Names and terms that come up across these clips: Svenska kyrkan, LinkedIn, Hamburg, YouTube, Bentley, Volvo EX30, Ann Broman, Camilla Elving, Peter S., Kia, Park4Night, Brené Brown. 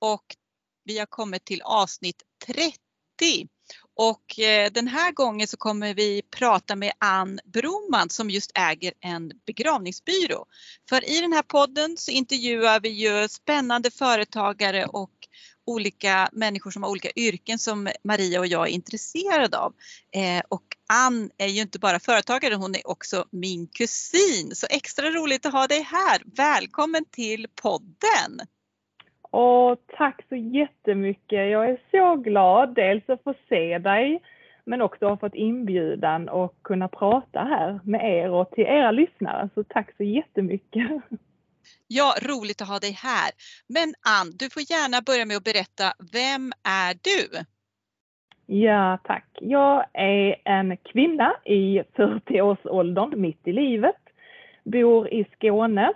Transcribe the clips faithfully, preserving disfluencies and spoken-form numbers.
och vi har kommit till avsnitt trettio. Och den här gången så kommer vi prata med Ann Broman som just äger en begravningsbyrå. För i den här podden så intervjuar vi ju spännande företagare och olika människor som har olika yrken som Maria och jag är intresserade av. Och Ann är ju inte bara företagare, hon är också min kusin. Så extra roligt att ha dig här. Välkommen till podden! Och tack så jättemycket. Jag är så glad dels att få se dig men också att ha fått inbjudan och kunna prata här med er och till era lyssnare. Så tack så jättemycket. Ja, roligt att ha dig här. Men Ann, du får gärna börja med att berätta, vem är du? Ja, tack. Jag är en kvinna i fyrtioårsåldern, mitt i livet. Bor i Skåne,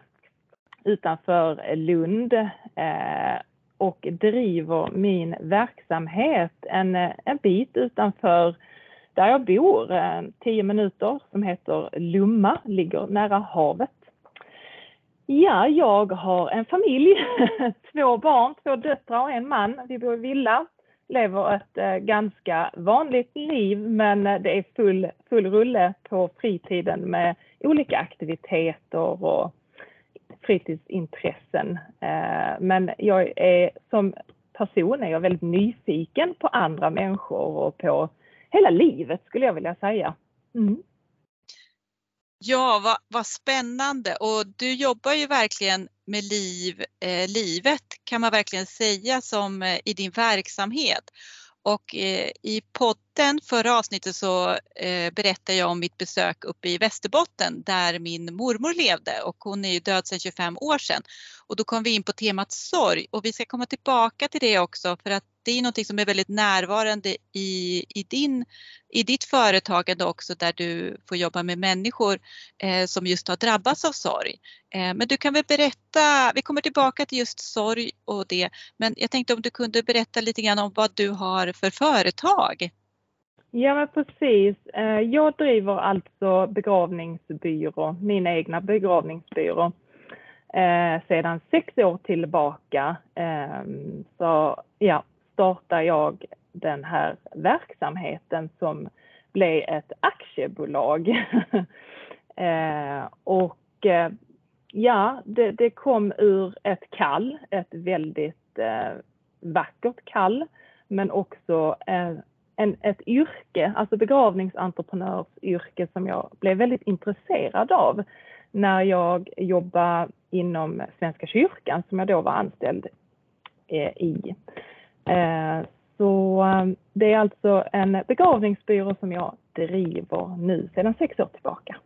utanför Lund, eh, och driver min verksamhet en, en bit utanför där jag bor, eh, tio minuter, som heter Lumma, ligger nära havet. Ja, jag har en familj, två barn, två döttrar och en man. Vi bor i villa, lever ett eh, ganska vanligt liv, men det är full, full rulle på fritiden med olika aktiviteter och fritidsintressen. Men jag är, som person är jag väldigt nyfiken på andra människor och på hela livet, skulle jag vilja säga. Mm. Ja, vad, vad spännande, och du jobbar ju verkligen med liv, eh, livet kan man verkligen säga, som eh, i din verksamhet. Och eh, i podden förra avsnittet så eh, berättade jag om mitt besök uppe i Västerbotten där min mormor levde, och hon är ju död sedan tjugofem år sedan. Och då kom vi in på temat sorg, och vi ska komma tillbaka till det också, för att det är något som är väldigt närvarande i, i, din, i ditt företagande också, där du får jobba med människor eh, som just har drabbats av sorg. Eh, men du kan väl berätta, vi kommer tillbaka till just sorg och det, men jag tänkte om du kunde berätta lite grann om vad du har för företag. Ja, men precis. Jag driver alltså begravningsbyrå, min egna begravningsbyrå, Eh, sedan sex år tillbaka eh, så ja, startade jag den här verksamheten som blev ett aktiebolag. eh, och eh, ja, det, det kom ur ett kall, ett väldigt eh, vackert kall, men också eh, en, ett yrke, alltså begravningsentreprenörsyrke, som jag blev väldigt intresserad av när jag jobbade inom Svenska kyrkan, som jag då var anställd i. Så det är alltså en begravningsbyrå som jag driver nu sedan sex år tillbaka.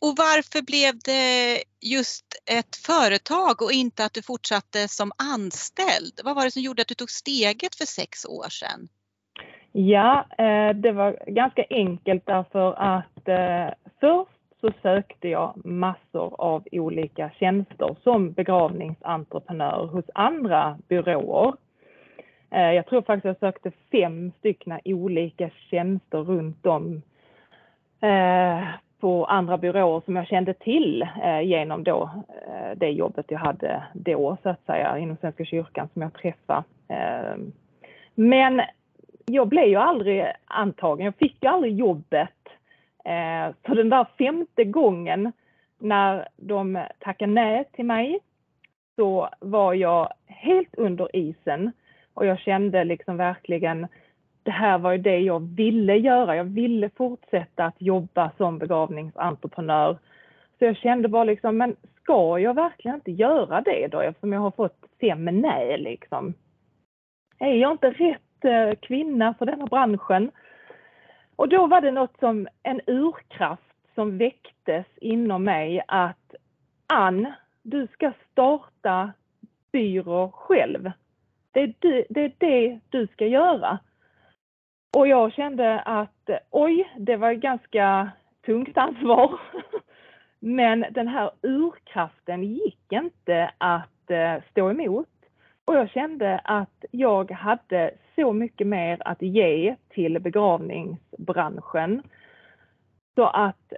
Och varför blev det just ett företag och inte att du fortsatte som anställd? Vad var det som gjorde att du tog steget för sex år sedan? Ja, det var ganska enkelt, därför att först så sökte jag massor av olika tjänster som begravningsentreprenör hos andra byråer. Jag tror faktiskt jag sökte fem stycken olika tjänster runt om på andra byråer som jag kände till genom då det jobbet jag hade då, så att säga, inom Svenska kyrkan som jag träffade. Men jag blev ju aldrig antagen, jag fick ju aldrig jobbet. Så den där femte gången när de tackade nej till mig, så var jag helt under isen, och jag kände liksom verkligen, det här var ju det jag ville göra. Jag ville fortsätta att jobba som begravningsentreprenör. Så jag kände bara liksom, men ska jag verkligen inte göra det då, eftersom jag har fått fem nej liksom? Är jag inte rätt kvinna för den här branschen? Och då var det något som en urkraft som väcktes inom mig, att Ann, du ska starta byrå själv. Det är, du, det är det du ska göra. Och jag kände att oj, det var ganska tungt ansvar. Men den här urkraften gick inte att stå emot. Och jag kände att jag hade så mycket mer att ge till begravningsbranschen. Så att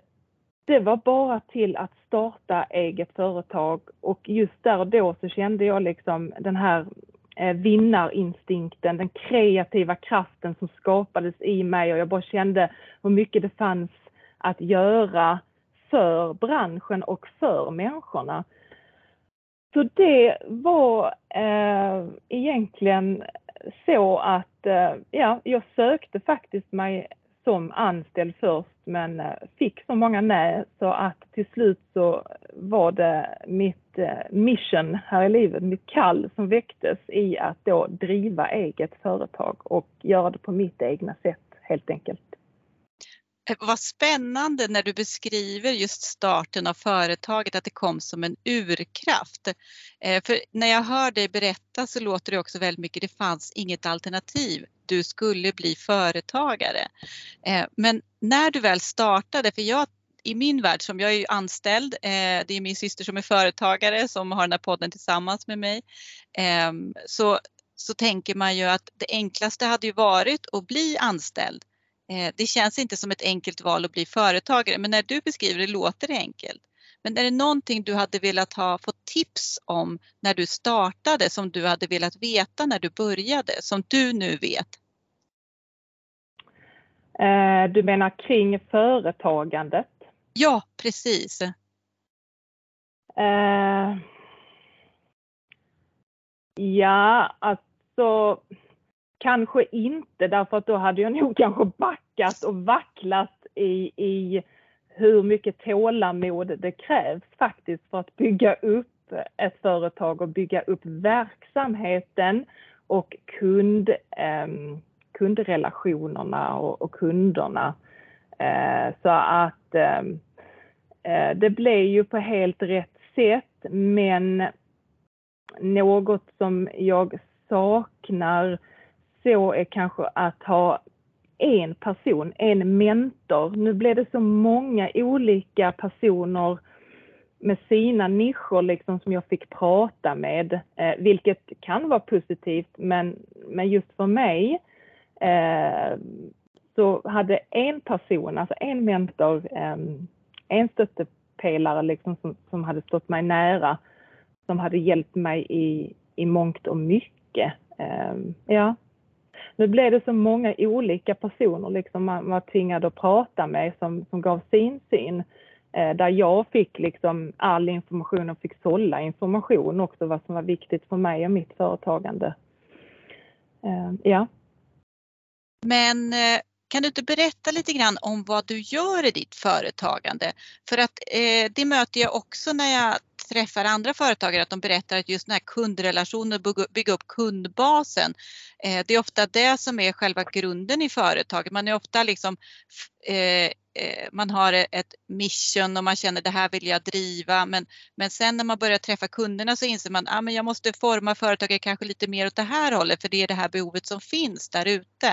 Det var bara till att starta eget företag, och just där och då så kände jag liksom den här vinnarinstinkten, den kreativa kraften som skapades i mig, och jag bara kände hur mycket det fanns att göra för branschen och för människorna. Så det var eh, egentligen så att eh, ja, jag sökte faktiskt mig som anställd först, men fick så många nej, så att till slut så var det mitt mission här i livet, mitt kall som väcktes i att då driva eget företag och göra det på mitt egna sätt helt enkelt. Vad spännande när du beskriver just starten av företaget, att det kom som en urkraft. För när jag hör dig berätta så låter det också väldigt mycket, det fanns inget alternativ. Du skulle bli företagare. Men när du väl startade, för jag i min värld, som jag är anställd, det är min syster som är företagare som har den här podden tillsammans med mig. Så, så tänker man ju att det enklaste hade ju varit att bli anställd. Det känns inte som ett enkelt val att bli företagare, men när du beskriver det låter det enkelt. Men är det någonting du hade velat ha fått tips om när du startade, som du hade velat veta när du började, som du nu vet? Du menar kring företagandet? Ja, precis. Uh, ja, alltså... Kanske inte, därför att då hade jag nog kanske backat och vacklat i, i hur mycket tålamod det krävs faktiskt för att bygga upp ett företag och bygga upp verksamheten och kund, eh, kundrelationerna och, och kunderna. Eh, så att eh, det blev ju på helt rätt sätt, men något som jag saknar så är kanske att ha en person, en mentor. Nu blev det så många olika personer med sina nischer liksom som jag fick prata med. Eh, vilket kan vara positivt, men, men just för mig eh, så hade en person, alltså en mentor, eh, en stöttepelare liksom som, som hade stått mig nära. Som hade hjälpt mig i, i mångt och mycket. Eh, ja. Nu blev det så många olika personer liksom man var tvingad att prata med som, som gav sin syn. Eh, där jag fick liksom all information och fick sålla information också vad som var viktigt för mig och mitt företagande. Eh, ja. Men kan du inte berätta lite grann om vad du gör i ditt företagande? För att eh, det möter jag också när jag träffar andra företagare, att de berättar att just den här kundrelationen, bygga upp kundbasen, eh, det är ofta det som är själva grunden i företaget. Man är ofta liksom, eh, eh, man har ett mission och man känner det här vill jag driva, men, men sen när man börjar träffa kunderna så inser man att ah, men jag måste forma företaget kanske lite mer åt det här hållet, för det är det här behovet som finns där ute.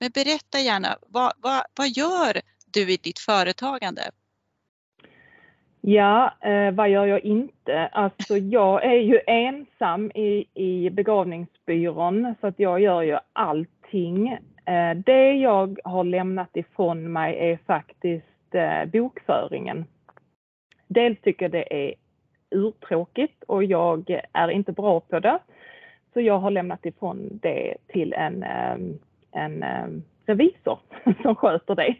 Men berätta gärna, vad, vad, vad gör du i ditt företagande? Ja, eh, vad gör jag inte? Alltså jag är ju ensam i, i begravningsbyrån, så att jag gör ju allting. Eh, det jag har lämnat ifrån mig är faktiskt eh, bokföringen. Dels tycker jag det är urtråkigt och jag är inte bra på det. Så jag har lämnat ifrån det till en, en revisor som sköter det.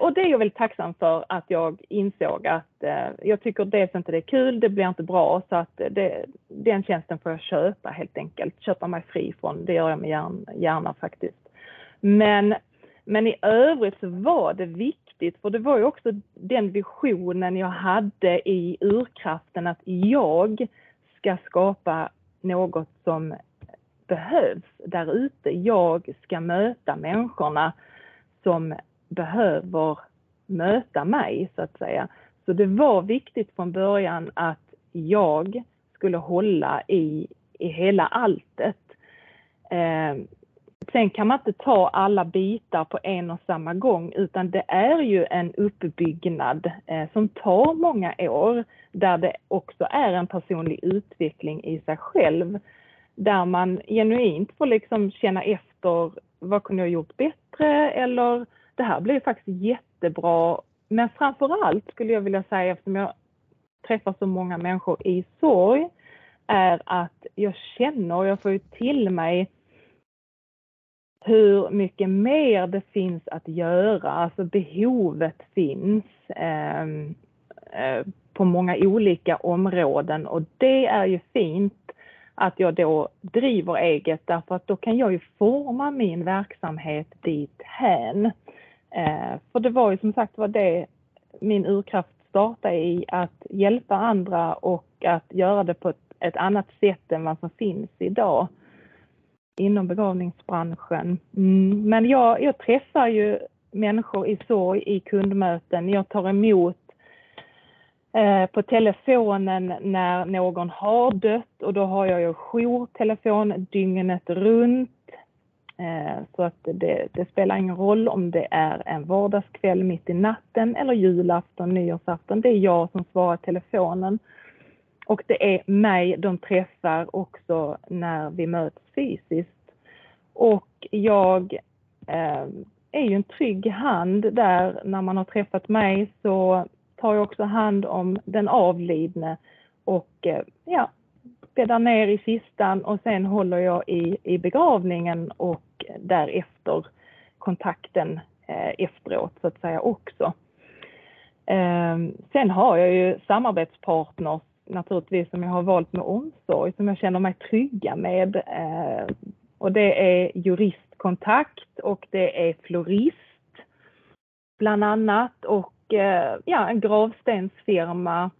Och det är jag väl tacksam för, att jag insåg att eh, jag tycker dels inte det är kul, det blir inte bra, så att det, den tjänsten får jag köpa helt enkelt. Köpa mig fri från, det gör jag med hjärna, hjärna faktiskt. Men, men i övrigt så var det viktigt, för det var ju också den visionen jag hade i urkraften, att jag ska skapa något som behövs där ute. Jag ska möta människorna som behöver möta mig, så att säga. Så det var viktigt från början att jag skulle hålla i, i hela alltet. Eh, sen kan man inte ta alla bitar på en och samma gång, utan det är ju en uppbyggnad eh, som tar många år, där det också är en personlig utveckling i sig själv, där man genuint får liksom känna efter, vad kunde jag gjort bättre, eller det här blev faktiskt jättebra Men framförallt skulle jag vilja säga, eftersom jag träffar så många människor i sorg, är att jag känner, och jag får ju till mig hur mycket mer det finns att göra. Alltså behovet finns eh, eh, på många olika områden, och det är ju fint att jag då driver eget, därför att då kan jag ju forma min verksamhet dit hän. Eh, för det var ju som sagt var det min urkraft startade i, att hjälpa andra och att göra det på ett, ett annat sätt än vad som finns idag inom begravningsbranschen. Mm. Men jag, jag träffar ju människor i sorg i kundmöten. Jag tar emot eh, på telefonen när någon har dött, och då har jag ju jourtelefon dygnet runt. Eh, så att det, det spelar ingen roll om det är en vardagskväll mitt i natten eller julafton, nyårsafton. Det är jag som svarar telefonen. Och det är mig de träffar också när vi möts fysiskt. Och jag eh, är ju en trygg hand där. När man har träffat mig så tar jag också hand om den avlidne. Och eh, ja, bäddar ner i kistan, och sen håller jag i, i begravningen och därefter kontakten eh, efteråt så att säga också. Eh, sen har jag ju samarbetspartners, naturligtvis, som jag har valt med omsorg, som jag känner mig trygga med. Eh, och det är juristkontakt, och det är florist bland annat, och eh, ja, en gravstensfirma.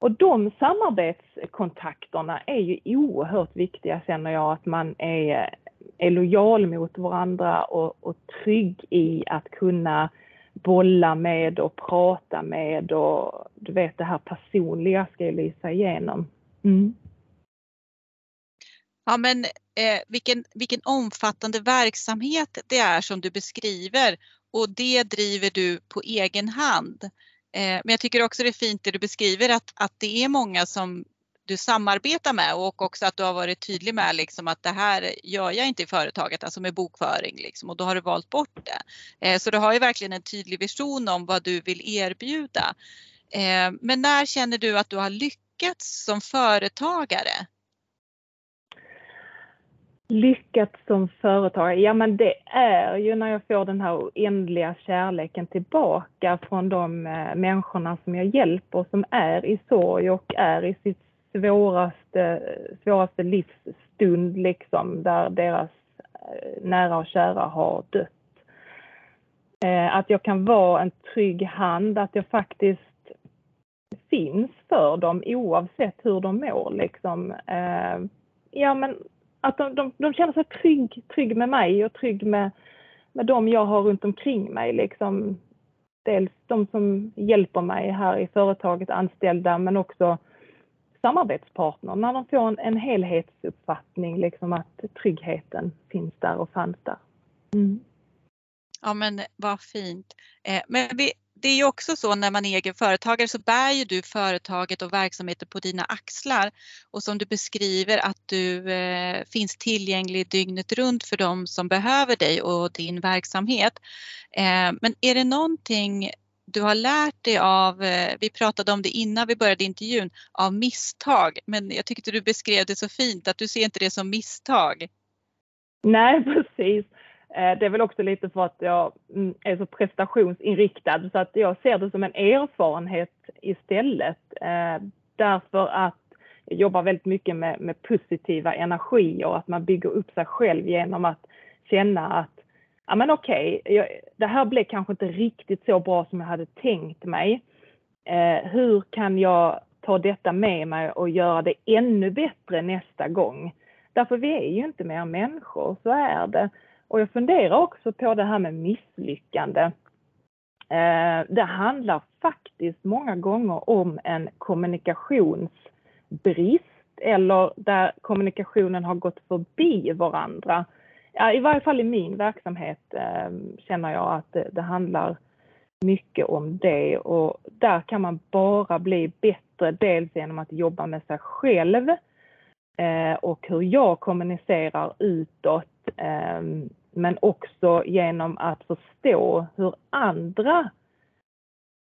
Och de samarbetskontakterna är ju oerhört viktiga, känner jag, att man är, är lojal mot varandra och, och trygg i att kunna bolla med och prata med, och du vet, det här personliga ska jag lysa igenom. Mm. Ja, men eh, vilken, vilken omfattande verksamhet det är som du beskriver, och det driver du på egen hand. Eh, men jag tycker också det är fint det du beskriver, att, att det är många som du samarbetar med, och också att du har varit tydlig med liksom att det här gör jag inte i företaget, alltså med bokföring liksom, och då har du valt bort det. Eh, så du har ju verkligen en tydlig vision om vad du vill erbjuda. Eh, men när känner du att du har lyckats som företagare? Lyckats som företagare? Ja, men det är ju när jag får den här oändliga kärleken tillbaka från de eh, människorna som jag hjälper, som är i sorg och är i sitt svåraste, svåraste livsstund liksom, där deras nära och kära har dött. Att jag kan vara en trygg hand, att jag faktiskt finns för dem oavsett hur de mår liksom. Ja, men att de, de, de känner sig trygg, trygg med mig och trygg med, med dem jag har runt omkring mig liksom. Dels de som hjälper mig här i företaget, anställda, men också samarbetspartner, när de får en, en helhetsuppfattning liksom, att tryggheten finns där och fanns där. Mm. Ja, men vad fint. Eh, men vi, det är ju också så, när man är egen företagare så bär ju du företaget och verksamheten på dina axlar, och som du beskriver att du eh, finns tillgänglig dygnet runt för de som behöver dig och din verksamhet. Eh, men är det någonting du har lärt dig av, vi pratade om det innan vi började intervjun, av misstag. Men jag tyckte du beskrev det så fint, att du ser inte det som misstag. Nej, precis. Det är väl också lite för att jag är så prestationsinriktad, så att jag ser det som en erfarenhet istället. Därför att jag jobbar väldigt mycket med, med positiva energier, och att man bygger upp sig själv genom att känna att ja, men okej, jag, det här blev kanske inte riktigt så bra som jag hade tänkt mig. Eh, hur kan jag ta detta med mig och göra det ännu bättre nästa gång? Därför vi är ju inte mer människor, så är det. Och jag funderar också på det här med misslyckande. Eh, det handlar faktiskt många gånger om en kommunikationsbrist, eller där kommunikationen har gått förbi varandra. Ja, i varje fall i min verksamhet eh, känner jag att det, det handlar mycket om det, och där kan man bara bli bättre, dels genom att jobba med sig själv eh, och hur jag kommunicerar utåt, eh, men också genom att förstå hur andra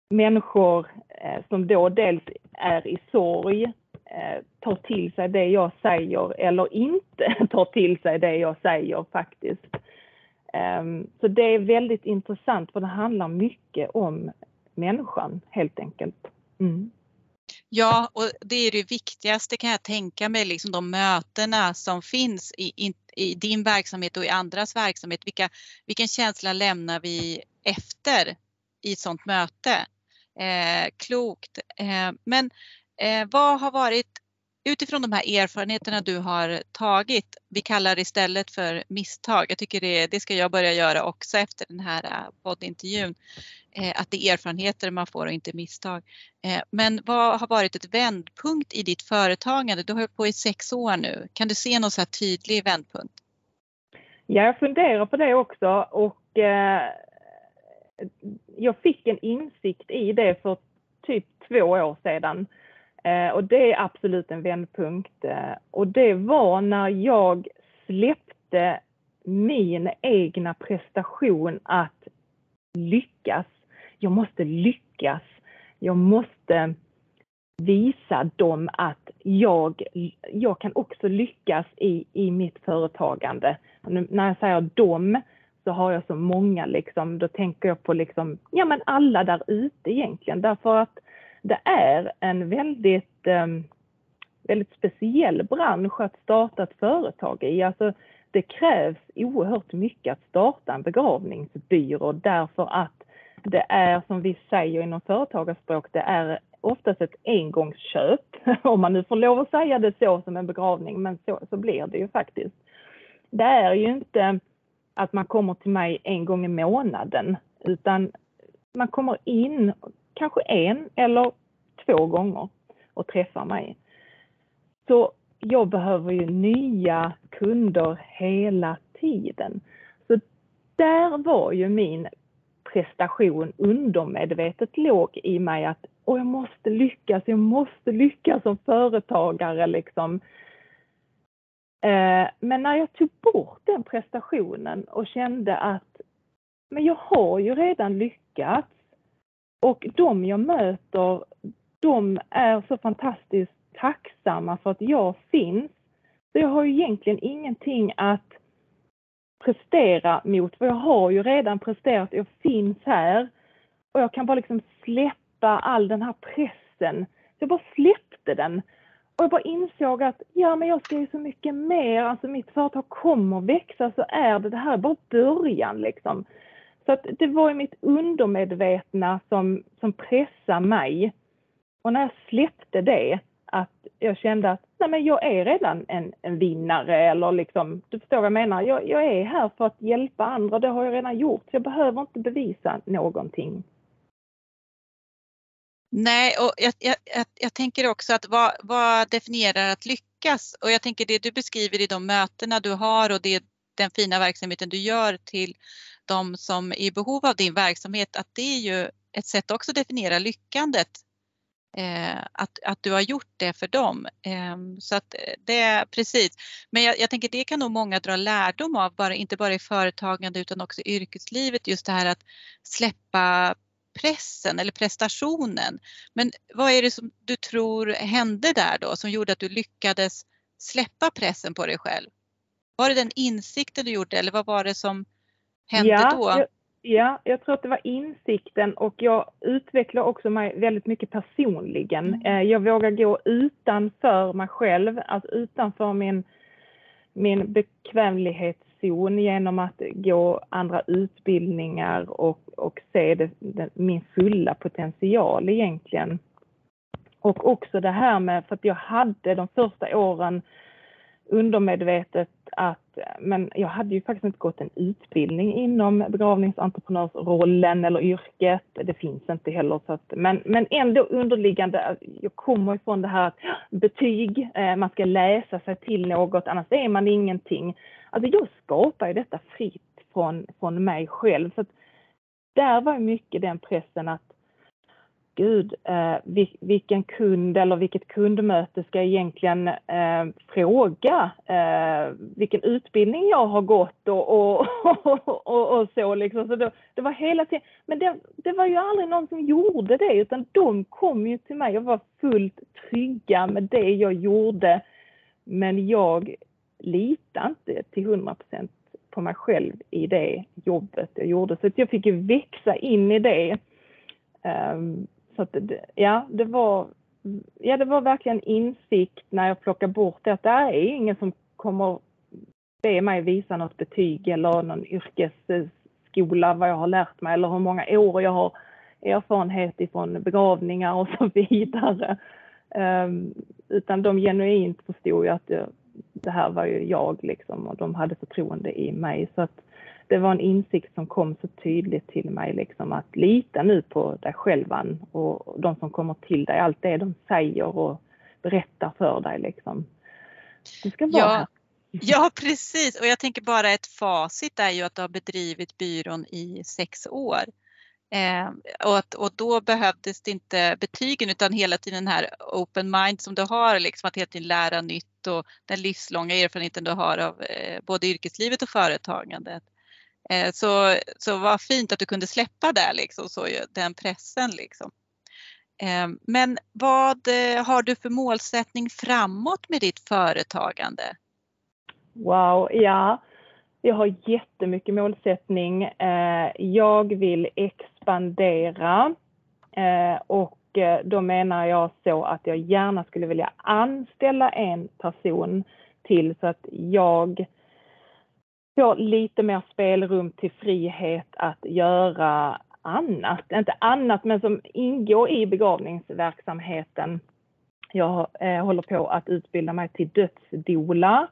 människor eh, som då dels är i sorg eh, tar till sig det jag säger eller inte tar till sig det jag säger faktiskt. Eh, så det är väldigt intressant, för det handlar mycket om människan helt enkelt. Mm. Ja, och det är det viktigaste kan jag tänka mig, liksom de mötena som finns i, i, i din verksamhet och i andras verksamhet. Vilka, vilken känsla lämnar vi efter i ett sådant möte? Eh, klokt. Eh, men eh, vad har varit, utifrån de här erfarenheterna du har tagit, vi kallar det istället för misstag. Jag tycker det, det ska jag börja göra också efter den här poddintervjun. Att det är erfarenheter man får och inte misstag. Men vad har varit ett vändpunkt i ditt företagande? Du har hållit på i sex år nu. Kan du se någon så här tydlig vändpunkt? Ja, jag funderar på det också. Och eh, jag fick en insikt i det för typ två år sedan. Eh, och det är absolut en vändpunkt. Eh, och det var när jag släppte min egna prestation att lyckas. Jag måste lyckas. Jag måste visa dem att jag, jag kan också lyckas i, i mitt företagande. När jag säger dem så har jag så många, liksom, då tänker jag på liksom, ja, men alla där ute egentligen. Därför att det är en väldigt, väldigt speciell bransch att starta ett företag i. Alltså, det krävs oerhört mycket att starta en begravningsbyrå, därför att det är, som vi säger inom företagarspråk, det är oftast ett engångsköp. Om man nu får lov att säga det så, som en begravning, men så, så blir det ju faktiskt. Det är ju inte att man kommer till mig en gång i månaden, utan man kommer in kanske en eller två gånger och träffar mig. Så jag behöver ju nya kunder hela tiden. Så där var ju min prestation undermedvetet låg i mig att oh, jag måste lyckas, jag måste lyckas som företagare liksom. Eh, men när jag tog bort den prestationen och kände att men jag har ju redan lyckats och de jag möter, de är så fantastiskt tacksamma för att jag finns. Så jag har ju egentligen ingenting att prestera mot, för jag har ju redan presterat, jag finns här och jag kan bara liksom släppa all den här pressen. Så jag bara släppte den och jag bara insåg att ja, men jag ska ju så mycket mer, alltså mitt företag kommer växa, så är det, det här är bara början liksom. Så att det var ju mitt undermedvetna som, som pressar mig, och när jag släppte det, att jag kände att nej, men jag är redan en, en vinnare, eller liksom, du förstår vad jag menar, jag, jag är här för att hjälpa andra, det har jag redan gjort, jag behöver inte bevisa någonting. Nej, och jag, jag, jag, jag tänker också att vad, vad definierar att lyckas, och jag tänker det du beskriver i de mötena du har och det, den fina verksamheten du gör till de som är i behov av din verksamhet, att det är ju ett sätt också att definiera lyckandet. Eh, att, att du har gjort det för dem. Eh, så att det, precis. Men jag, jag tänker det kan nog många dra lärdom av, bara, inte bara i företagande utan också i yrkeslivet, just det här att släppa pressen eller prestationen. Men vad är det som du tror hände där då, som gjorde att du lyckades släppa pressen på dig själv? Var det den insikten du gjorde, eller vad var det som hände ja, då? Jag... Ja, jag tror att det var insikten, och jag utvecklar också mig väldigt mycket personligen. Jag vågar gå utanför mig själv, alltså utanför min, min bekvämlighetszon, genom att gå andra utbildningar och, och se det, den, min fulla potential egentligen. Och också det här med, för att jag hade de första åren undermedvetet att, men jag hade ju faktiskt inte gått en utbildning inom begravningsentreprenörsrollen eller yrket, det finns inte heller, så att, men, men ändå underliggande, jag kommer ifrån det här att betyg, man ska läsa sig till något, annars är man ingenting. Alltså jag skapar ju detta fritt från, från mig själv, så att där var mycket den pressen att Gud, eh, vilken kund eller vilket kundmöte ska jag egentligen eh, fråga? Eh, vilken utbildning jag har gått och, och, och, och, och så. Liksom. Så det, det var hela tiden. Men det, det var ju aldrig någon som gjorde det, utan de kom ju till mig och var fullt trygga med det jag gjorde. Men jag litade inte till hundra procent på mig själv i det jobbet jag gjorde. Så att jag fick ju växa in i det. Um, så att, ja, det var, ja, det var verkligen insikt när jag plockade bort det, att det är ingen som kommer be mig visa något betyg eller någon yrkesskola, vad jag har lärt mig eller hur många år jag har erfarenhet ifrån begravningar och så vidare. Um, utan de genuint förstod ju att det, det här var ju jag liksom, och de hade förtroende i mig, så att det var en insikt som kom så tydligt till mig, liksom, att lita nu på dig självan och de som kommer till dig, allt det de säger och berättar för dig. Liksom. Du ska vara ja, ja, precis. Och jag tänker bara ett facit är ju att du har bedrivit byrån i sex år. Eh, och, att, och då behövdes det inte betygen, utan hela tiden den här open mind som du har, liksom, att hela tiden lära nytt och den livslånga erfarenheten du har av eh, både yrkeslivet och företagandet. Så, så vad fint att du kunde släppa där, liksom, så den pressen. Liksom. Men vad har du för målsättning framåt med ditt företagande? Wow, ja. Jag har jättemycket målsättning. Jag vill expandera, och då menar jag så att jag gärna skulle vilja anställa en person till, så att jag får lite mer spelrum till frihet att göra annat. Inte annat, men som ingår i begravningsverksamheten. Jag eh, håller på att utbilda mig till dödsdoula.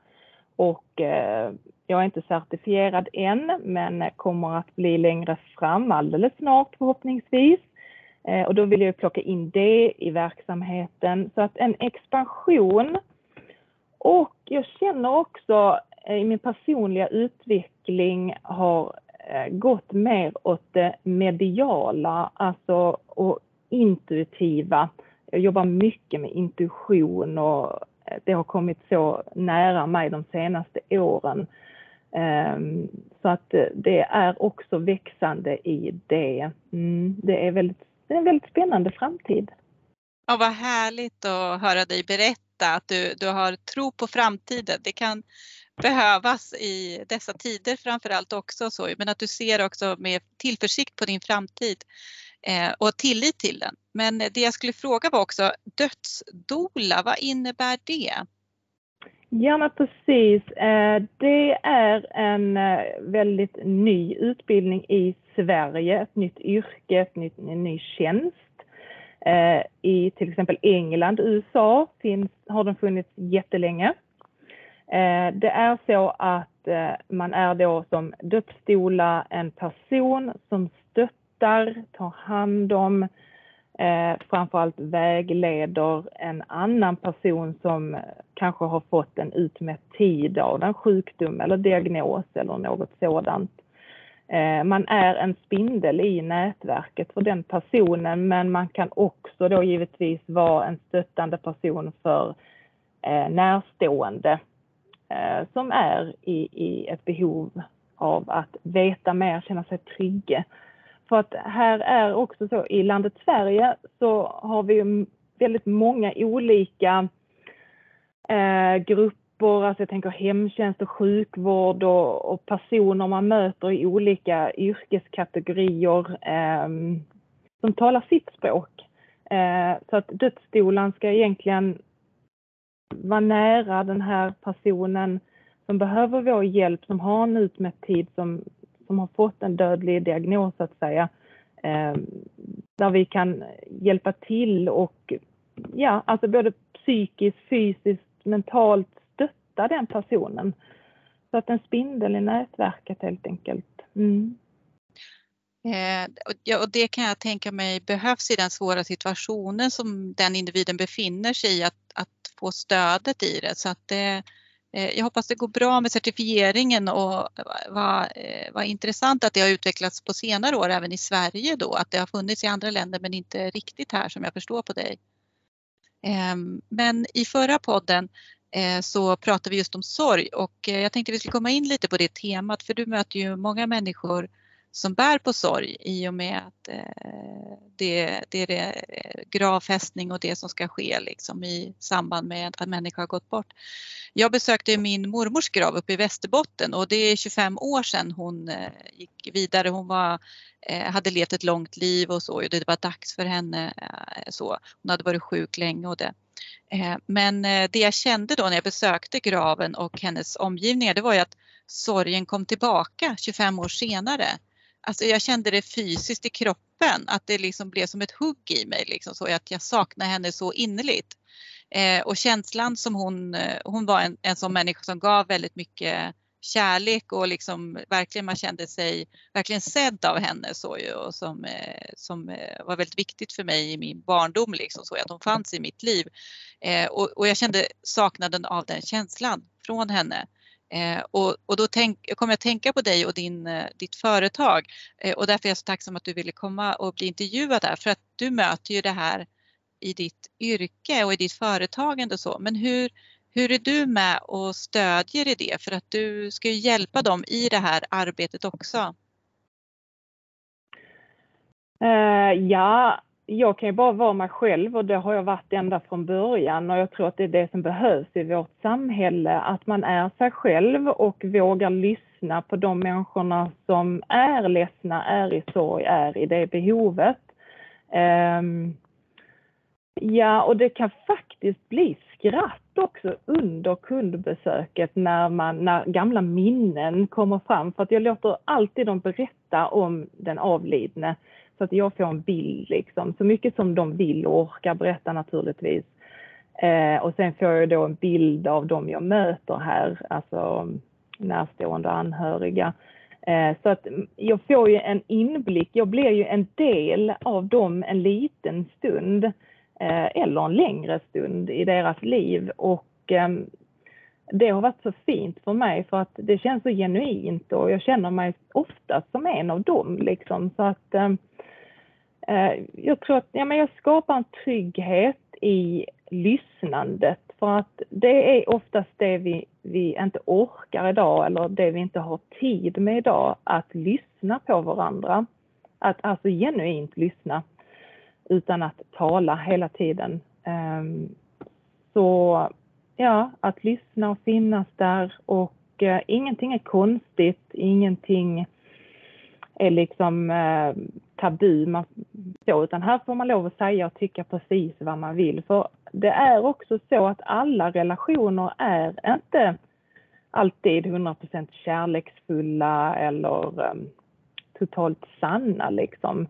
Och eh, jag är inte certifierad än, men kommer att bli längre fram alldeles snart förhoppningsvis. Eh, och då vill jag plocka in det i verksamheten. Så att en expansion. Och jag känner också i min personliga utveckling har gått mer åt det mediala, alltså, och intuitiva. Jag jobbar mycket med intuition, och det har kommit så nära mig de senaste åren. Så att det är också växande i det. Det är, väldigt, det är en väldigt spännande framtid. Ja, vad härligt att höra dig berätta att du, du har tro på framtiden. Det kan behövas i dessa tider framförallt också, så, men att du ser också med tillförsikt på din framtid eh, och tillit till den. Men det jag skulle fråga var också dödsdoula, vad innebär det? Ja, men precis. Eh, det är en eh, väldigt ny utbildning i Sverige, ett nytt yrke, ett nytt, en ny tjänst. Eh, I till exempel England, U S A finns, har den funnits jättelänge. Det är så att man är då som dödsdoula en person som stöttar, tar hand om, framförallt vägleder en annan person som kanske har fått en utmätt tid av en sjukdom eller diagnos eller något sådant. Man är en spindel i nätverket för den personen, men man kan också då givetvis vara en stöttande person för närstående som är i, i ett behov av att veta mer, känna sig trygga. För att här är också så, i landet Sverige så har vi väldigt många olika eh, grupper, alltså jag tänker hemtjänst och sjukvård och, och personer man möter i olika yrkeskategorier eh, som talar sitt språk. Eh, så att dödsdolan ska egentligen var nära den här personen som behöver vår hjälp, som har en utmätt tid, som, som har fått en dödlig diagnos att säga. Eh, där vi kan hjälpa till och ja, alltså både psykiskt, fysiskt, mentalt stötta den personen. Så att en spindel i nätverket helt enkelt. Mm. Ja, och det kan jag tänka mig behövs i den svåra situationen som den individen befinner sig i, att, att få stödet i det. Så att det, Jag hoppas det går bra med certifieringen och vad, vad intressant att det har utvecklats på senare år även i Sverige då. Att det har funnits i andra länder men inte riktigt här som jag förstår på dig. Men i förra podden så pratade vi just om sorg och jag tänkte vi skulle komma in lite på det temat. För du möter ju många människor som bär på sorg i och med att det, det är det gravfästning och det som ska ske liksom i samband med att människor har gått bort. Jag besökte min mormors grav uppe i Västerbotten och det är tjugofem år sedan hon gick vidare. Hon var, hade levt ett långt liv och så och det var dags för henne. Så. Hon hade varit sjuk länge och det. Men det jag kände då när jag besökte graven och hennes omgivningar det var ju att sorgen kom tillbaka tjugofem år senare. Alltså jag kände det fysiskt i kroppen, att det liksom blev som ett hugg i mig, liksom, så att jag saknade henne så innerligt. Eh, och känslan som hon, hon var en, en sån människa som gav väldigt mycket kärlek och liksom verkligen man kände sig verkligen sedd av henne så ju, och som, eh, som var väldigt viktigt för mig i min barndom liksom, så att hon fanns i mitt liv. Eh, och, och jag kände saknaden av den känslan från henne. Eh, och, och då tänk, kommer jag tänka på dig och din, eh, ditt företag eh, och därför är jag så tacksam att du ville komma och bli intervjuad där för att du möter ju det här i ditt yrke och i ditt företagande och så. Men hur, hur är du med och stödjer i det för att du ska ju hjälpa dem i det här arbetet också? Uh, ja, jag kan ju bara vara mig själv och det har jag varit ända från början och jag tror att det är det som behövs i vårt samhälle. Att man är sig själv och vågar lyssna på de människorna som är ledsna, är i sorg, är i det behovet. Um, ja, och det kan faktiskt bli skratt också under kundbesöket när, man, när gamla minnen kommer fram. För att jag låter alltid dem berätta om den avlidne. Så att jag får en bild liksom. Så mycket som de vill och orkar berätta naturligtvis. Eh, och sen får jag då en bild av dem jag möter här. Alltså närstående anhöriga. Eh, så att jag får ju en inblick. Jag blir ju en del av dem en liten stund. Eh, eller en längre stund i deras liv. Och eh, det har varit så fint för mig. För att det känns så genuint. Och jag känner mig ofta som en av dem liksom. Så att... Eh, Jag tror att ja, men jag skapar en trygghet i lyssnandet för att det är oftast det vi, vi inte orkar idag eller det vi inte har tid med idag att lyssna på varandra. Att alltså genuint lyssna utan att tala hela tiden. Så ja, att lyssna och finnas där och eh, ingenting är konstigt, ingenting är liksom... Eh, tabu man, så, utan här får man lov att säga och tycka precis vad man vill för det är också så att alla relationer är inte alltid hundra procent kärleksfulla eller um, totalt sanna liksom.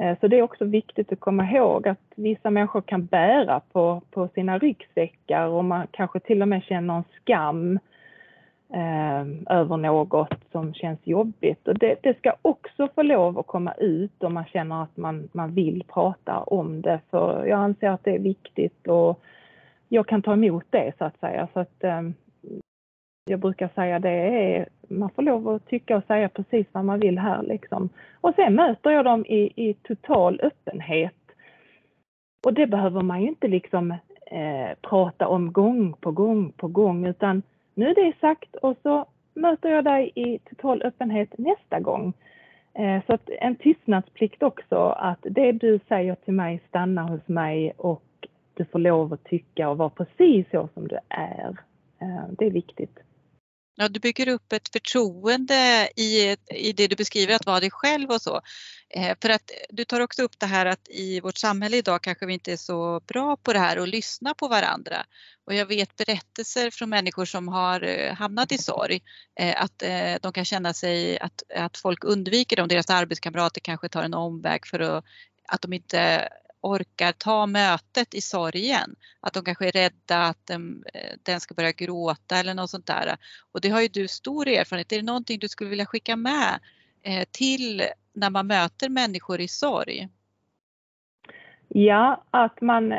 eh, så det är också viktigt att komma ihåg att vissa människor kan bära på, på sina ryggsäckar och man kanske till och med känner en skam Eh, över något som känns jobbigt och det, det ska också få lov att komma ut om man känner att man, man vill prata om det för jag anser att det är viktigt och jag kan ta emot det så att säga så att eh, jag brukar säga det är man får lov att tycka och säga precis vad man vill här liksom och sen möter jag dem i, i total öppenhet och det behöver man ju inte liksom eh, prata om gång på gång på gång utan nu det är sagt och så möter jag dig i total öppenhet nästa gång. Så att en tystnadsplikt också att det du säger till mig stannar hos mig och du får lov att tycka och vara precis så som du är. Det är viktigt. Ja, du bygger upp ett förtroende i, i det du beskriver att vara dig själv och så. Eh, för att du tar också upp det här att i vårt samhälle idag kanske vi inte är så bra på det här och lyssna på varandra. Och jag vet berättelser från människor som har eh, hamnat i sorg. Eh, att eh, de kan känna sig att, att folk undviker dem. Deras arbetskamrater kanske tar en omväg för att, att de inte... orkar ta mötet i sorgen. Att de kanske är rädda att den, den ska börja gråta eller något sånt där. Och det har ju du stor erfarenhet. Är det någonting du skulle vilja skicka med till när man möter människor i sorg? Ja, att man...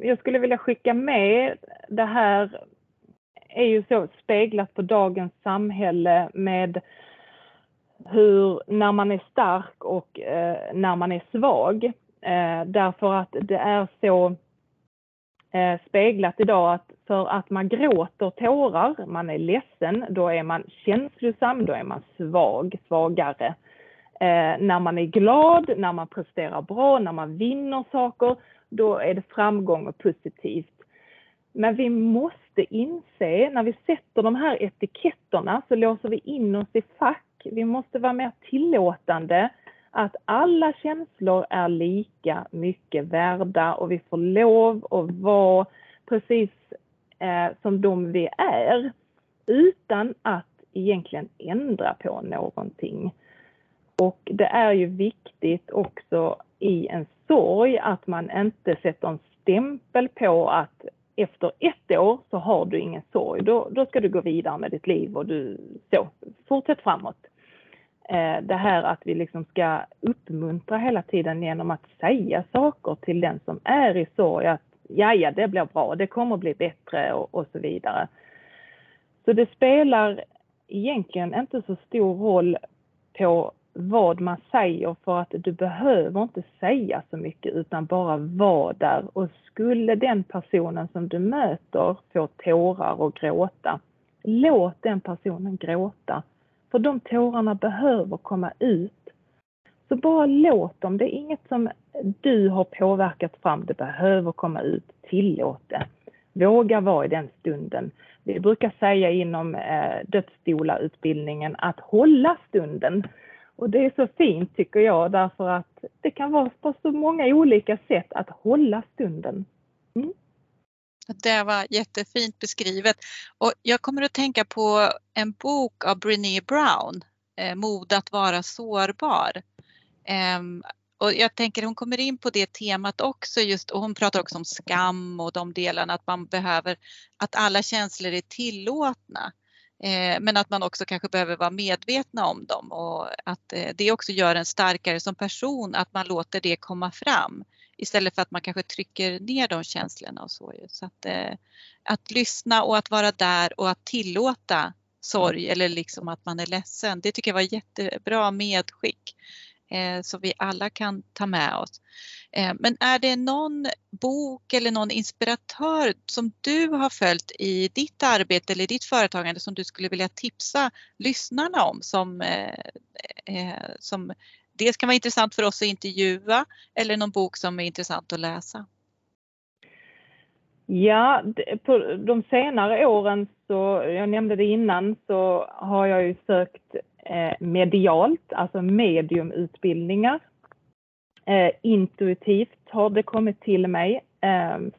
Jag skulle vilja skicka med det här är ju så speglat på dagens samhälle med hur när man är stark och eh, när man är svag. Eh, därför att det är så eh, speglat idag att för att man gråter tårar, man är ledsen, då är man känslosam, då är man svag, svagare. Eh, när man är glad, när man presterar bra, när man vinner saker, då är det framgång och positivt. Men vi måste inse, när vi sätter de här etiketterna så låser vi in oss i fack. Vi måste vara mer tillåtande att alla känslor är lika mycket värda och vi får lov att vara precis eh, som de vi är utan att egentligen ändra på någonting. Och det är ju viktigt också i en sorg att man inte sätter en stämpel på att efter ett år så har du ingen sorg. Då, då ska du gå vidare med ditt liv och du så, fortsätt framåt. Eh, det här att vi liksom ska uppmuntra hela tiden genom att säga saker till den som är i sorg. Att jaja, det blir bra, det kommer bli bättre och, och så vidare. Så det spelar egentligen inte så stor roll på vad man säger, för att du behöver inte säga så mycket utan bara vara där. Och skulle den personen som du möter få tårar och gråta, låt den personen gråta. För de tårarna behöver komma ut. Så bara låt dem. Det är inget som du har påverkat fram. Det behöver komma ut. Tillåt det. Våga vara i den stunden. Vi brukar säga inom dödsdoula-utbildningen att hålla stunden. Och det är så fint tycker jag, därför att det kan vara på så många olika sätt att hålla stunden. Mm. Det var jättefint beskrivet. Och jag kommer att tänka på en bok av Brené Brown, eh, Mod att vara sårbar. Eh, och jag tänker hon kommer in på det temat också just, och hon pratar också om skam och de delarna att man behöver, att alla känslor är tillåtna. Men att man också kanske behöver vara medvetna om dem och att det också gör en starkare som person att man låter det komma fram istället för att man kanske trycker ner de känslorna och så. Så att, att lyssna och att vara där och att tillåta sorg eller liksom att man är ledsen, det tycker jag var jättebra medskick som vi alla kan ta med oss. Men är det någon bok eller någon inspiratör som du har följt i ditt arbete eller i ditt företagande som du skulle vilja tipsa lyssnarna om som, som dels kan vara intressant för oss att intervjua eller någon bok som är intressant att läsa? Ja, på de senare åren, så jag nämnde det innan, så har jag ju sökt medialt, alltså mediumutbildningar. Intuitivt har det kommit till mig.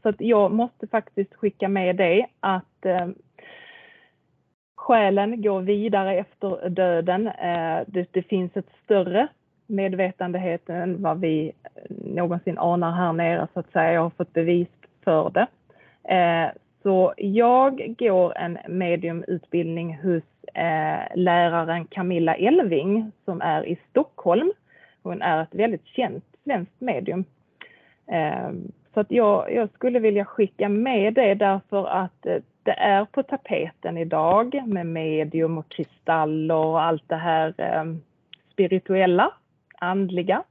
Så att jag måste faktiskt skicka med det att själen går vidare efter döden. Det finns ett större medvetandehet än vad vi någonsin anar här nere, så att säga. Jag har fått bevis för det. Så jag går en mediumutbildning hos läraren Camilla Elving som är i Stockholm. Hon är ett väldigt känt svenskt medium. Så att jag, jag skulle vilja skicka med det därför att det är på tapeten idag med medium och kristaller och allt det här spirituella, andliga.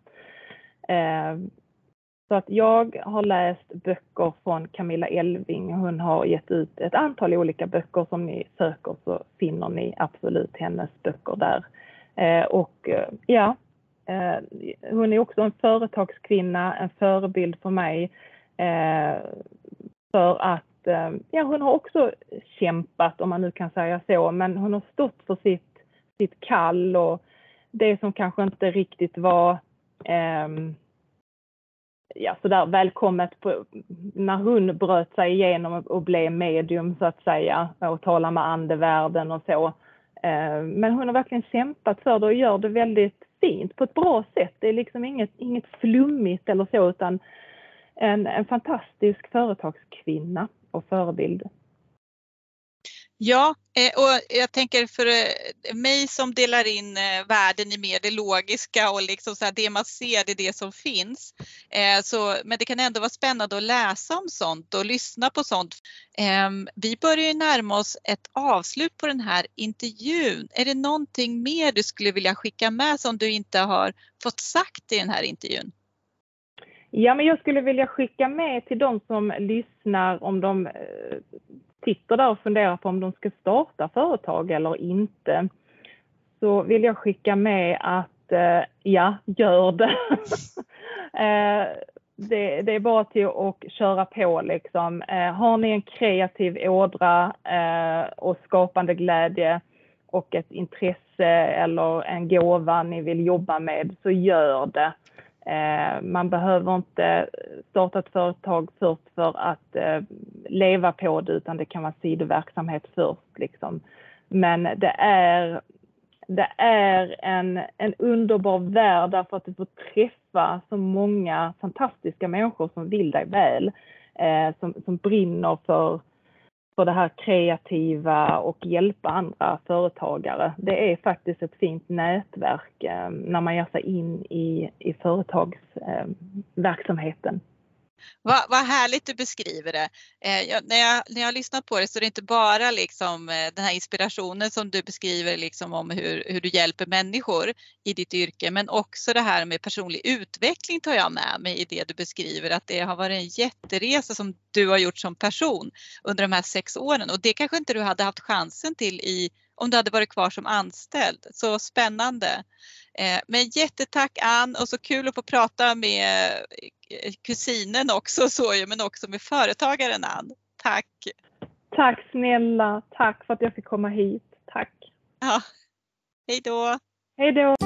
Så att jag har läst böcker från Camilla Elving. Hon har gett ut ett antal olika böcker som ni söker, så finner ni absolut hennes böcker där. Eh, och ja, eh, hon är också en företagskvinna, en förebild för mig. Eh, för att eh, ja, hon har också kämpat, om man nu kan säga så, men hon har stått för sitt, sitt kall och det som kanske inte riktigt var... Eh, Ja, så där välkommet på, när hon bröt sig igenom och blev medium så att säga och talar med andevärlden och så. Men hon har verkligen kämpat för det och gör det väldigt fint på ett bra sätt. Det är liksom inget, inget flummigt eller så, utan en, en fantastisk företagskvinna och förebild. Ja, och jag tänker för mig som delar in världen i mer det logiska och liksom så här, det man ser, det är det som finns. Så, men det kan ändå vara spännande att läsa om sånt och lyssna på sånt. Vi börjar ju närma oss ett avslut på den här intervjun. Är det någonting mer du skulle vilja skicka med som du inte har fått sagt i den här intervjun? Ja, men jag skulle vilja skicka med till de som lyssnar om de sitter där och funderar på om de ska starta företag eller inte. Så vill jag skicka med att ja, gör det. det, det är bara till att köra på liksom. Har ni en kreativ ådra och skapande glädje och ett intresse eller en gåva ni vill jobba med, så gör det. Man behöver inte starta ett företag först för att leva på det, utan det kan vara sidoverksamhet först. Liksom. Men det är, det är en, en underbar värld, därför att du får träffa så många fantastiska människor som vill dig väl. Som, som brinner för, för det här kreativa och hjälpa andra företagare. Det är faktiskt ett fint nätverk eh, när man ger sig in i, i företagsverksamheten. Eh, vad, vad härligt du beskriver det. Eh, jag, när, jag, när jag har lyssnat på det, så är det inte bara liksom, eh, den här inspirationen som du beskriver liksom, om hur, hur du hjälper människor i ditt yrke. Men också det här med personlig utveckling tar jag med mig i det du beskriver. Att det har varit en jätteresa som du har gjort som person under de här sex åren. Och det kanske inte du hade haft chansen till i, om du hade varit kvar som anställd. Så spännande. Eh, men jättetack Ann, och så kul att få prata med kusinen också, så ju, men också med företagaren Ann. Tack! Tack snälla, tack för att jag fick komma hit. Tack! Ja, hej då! Hej då!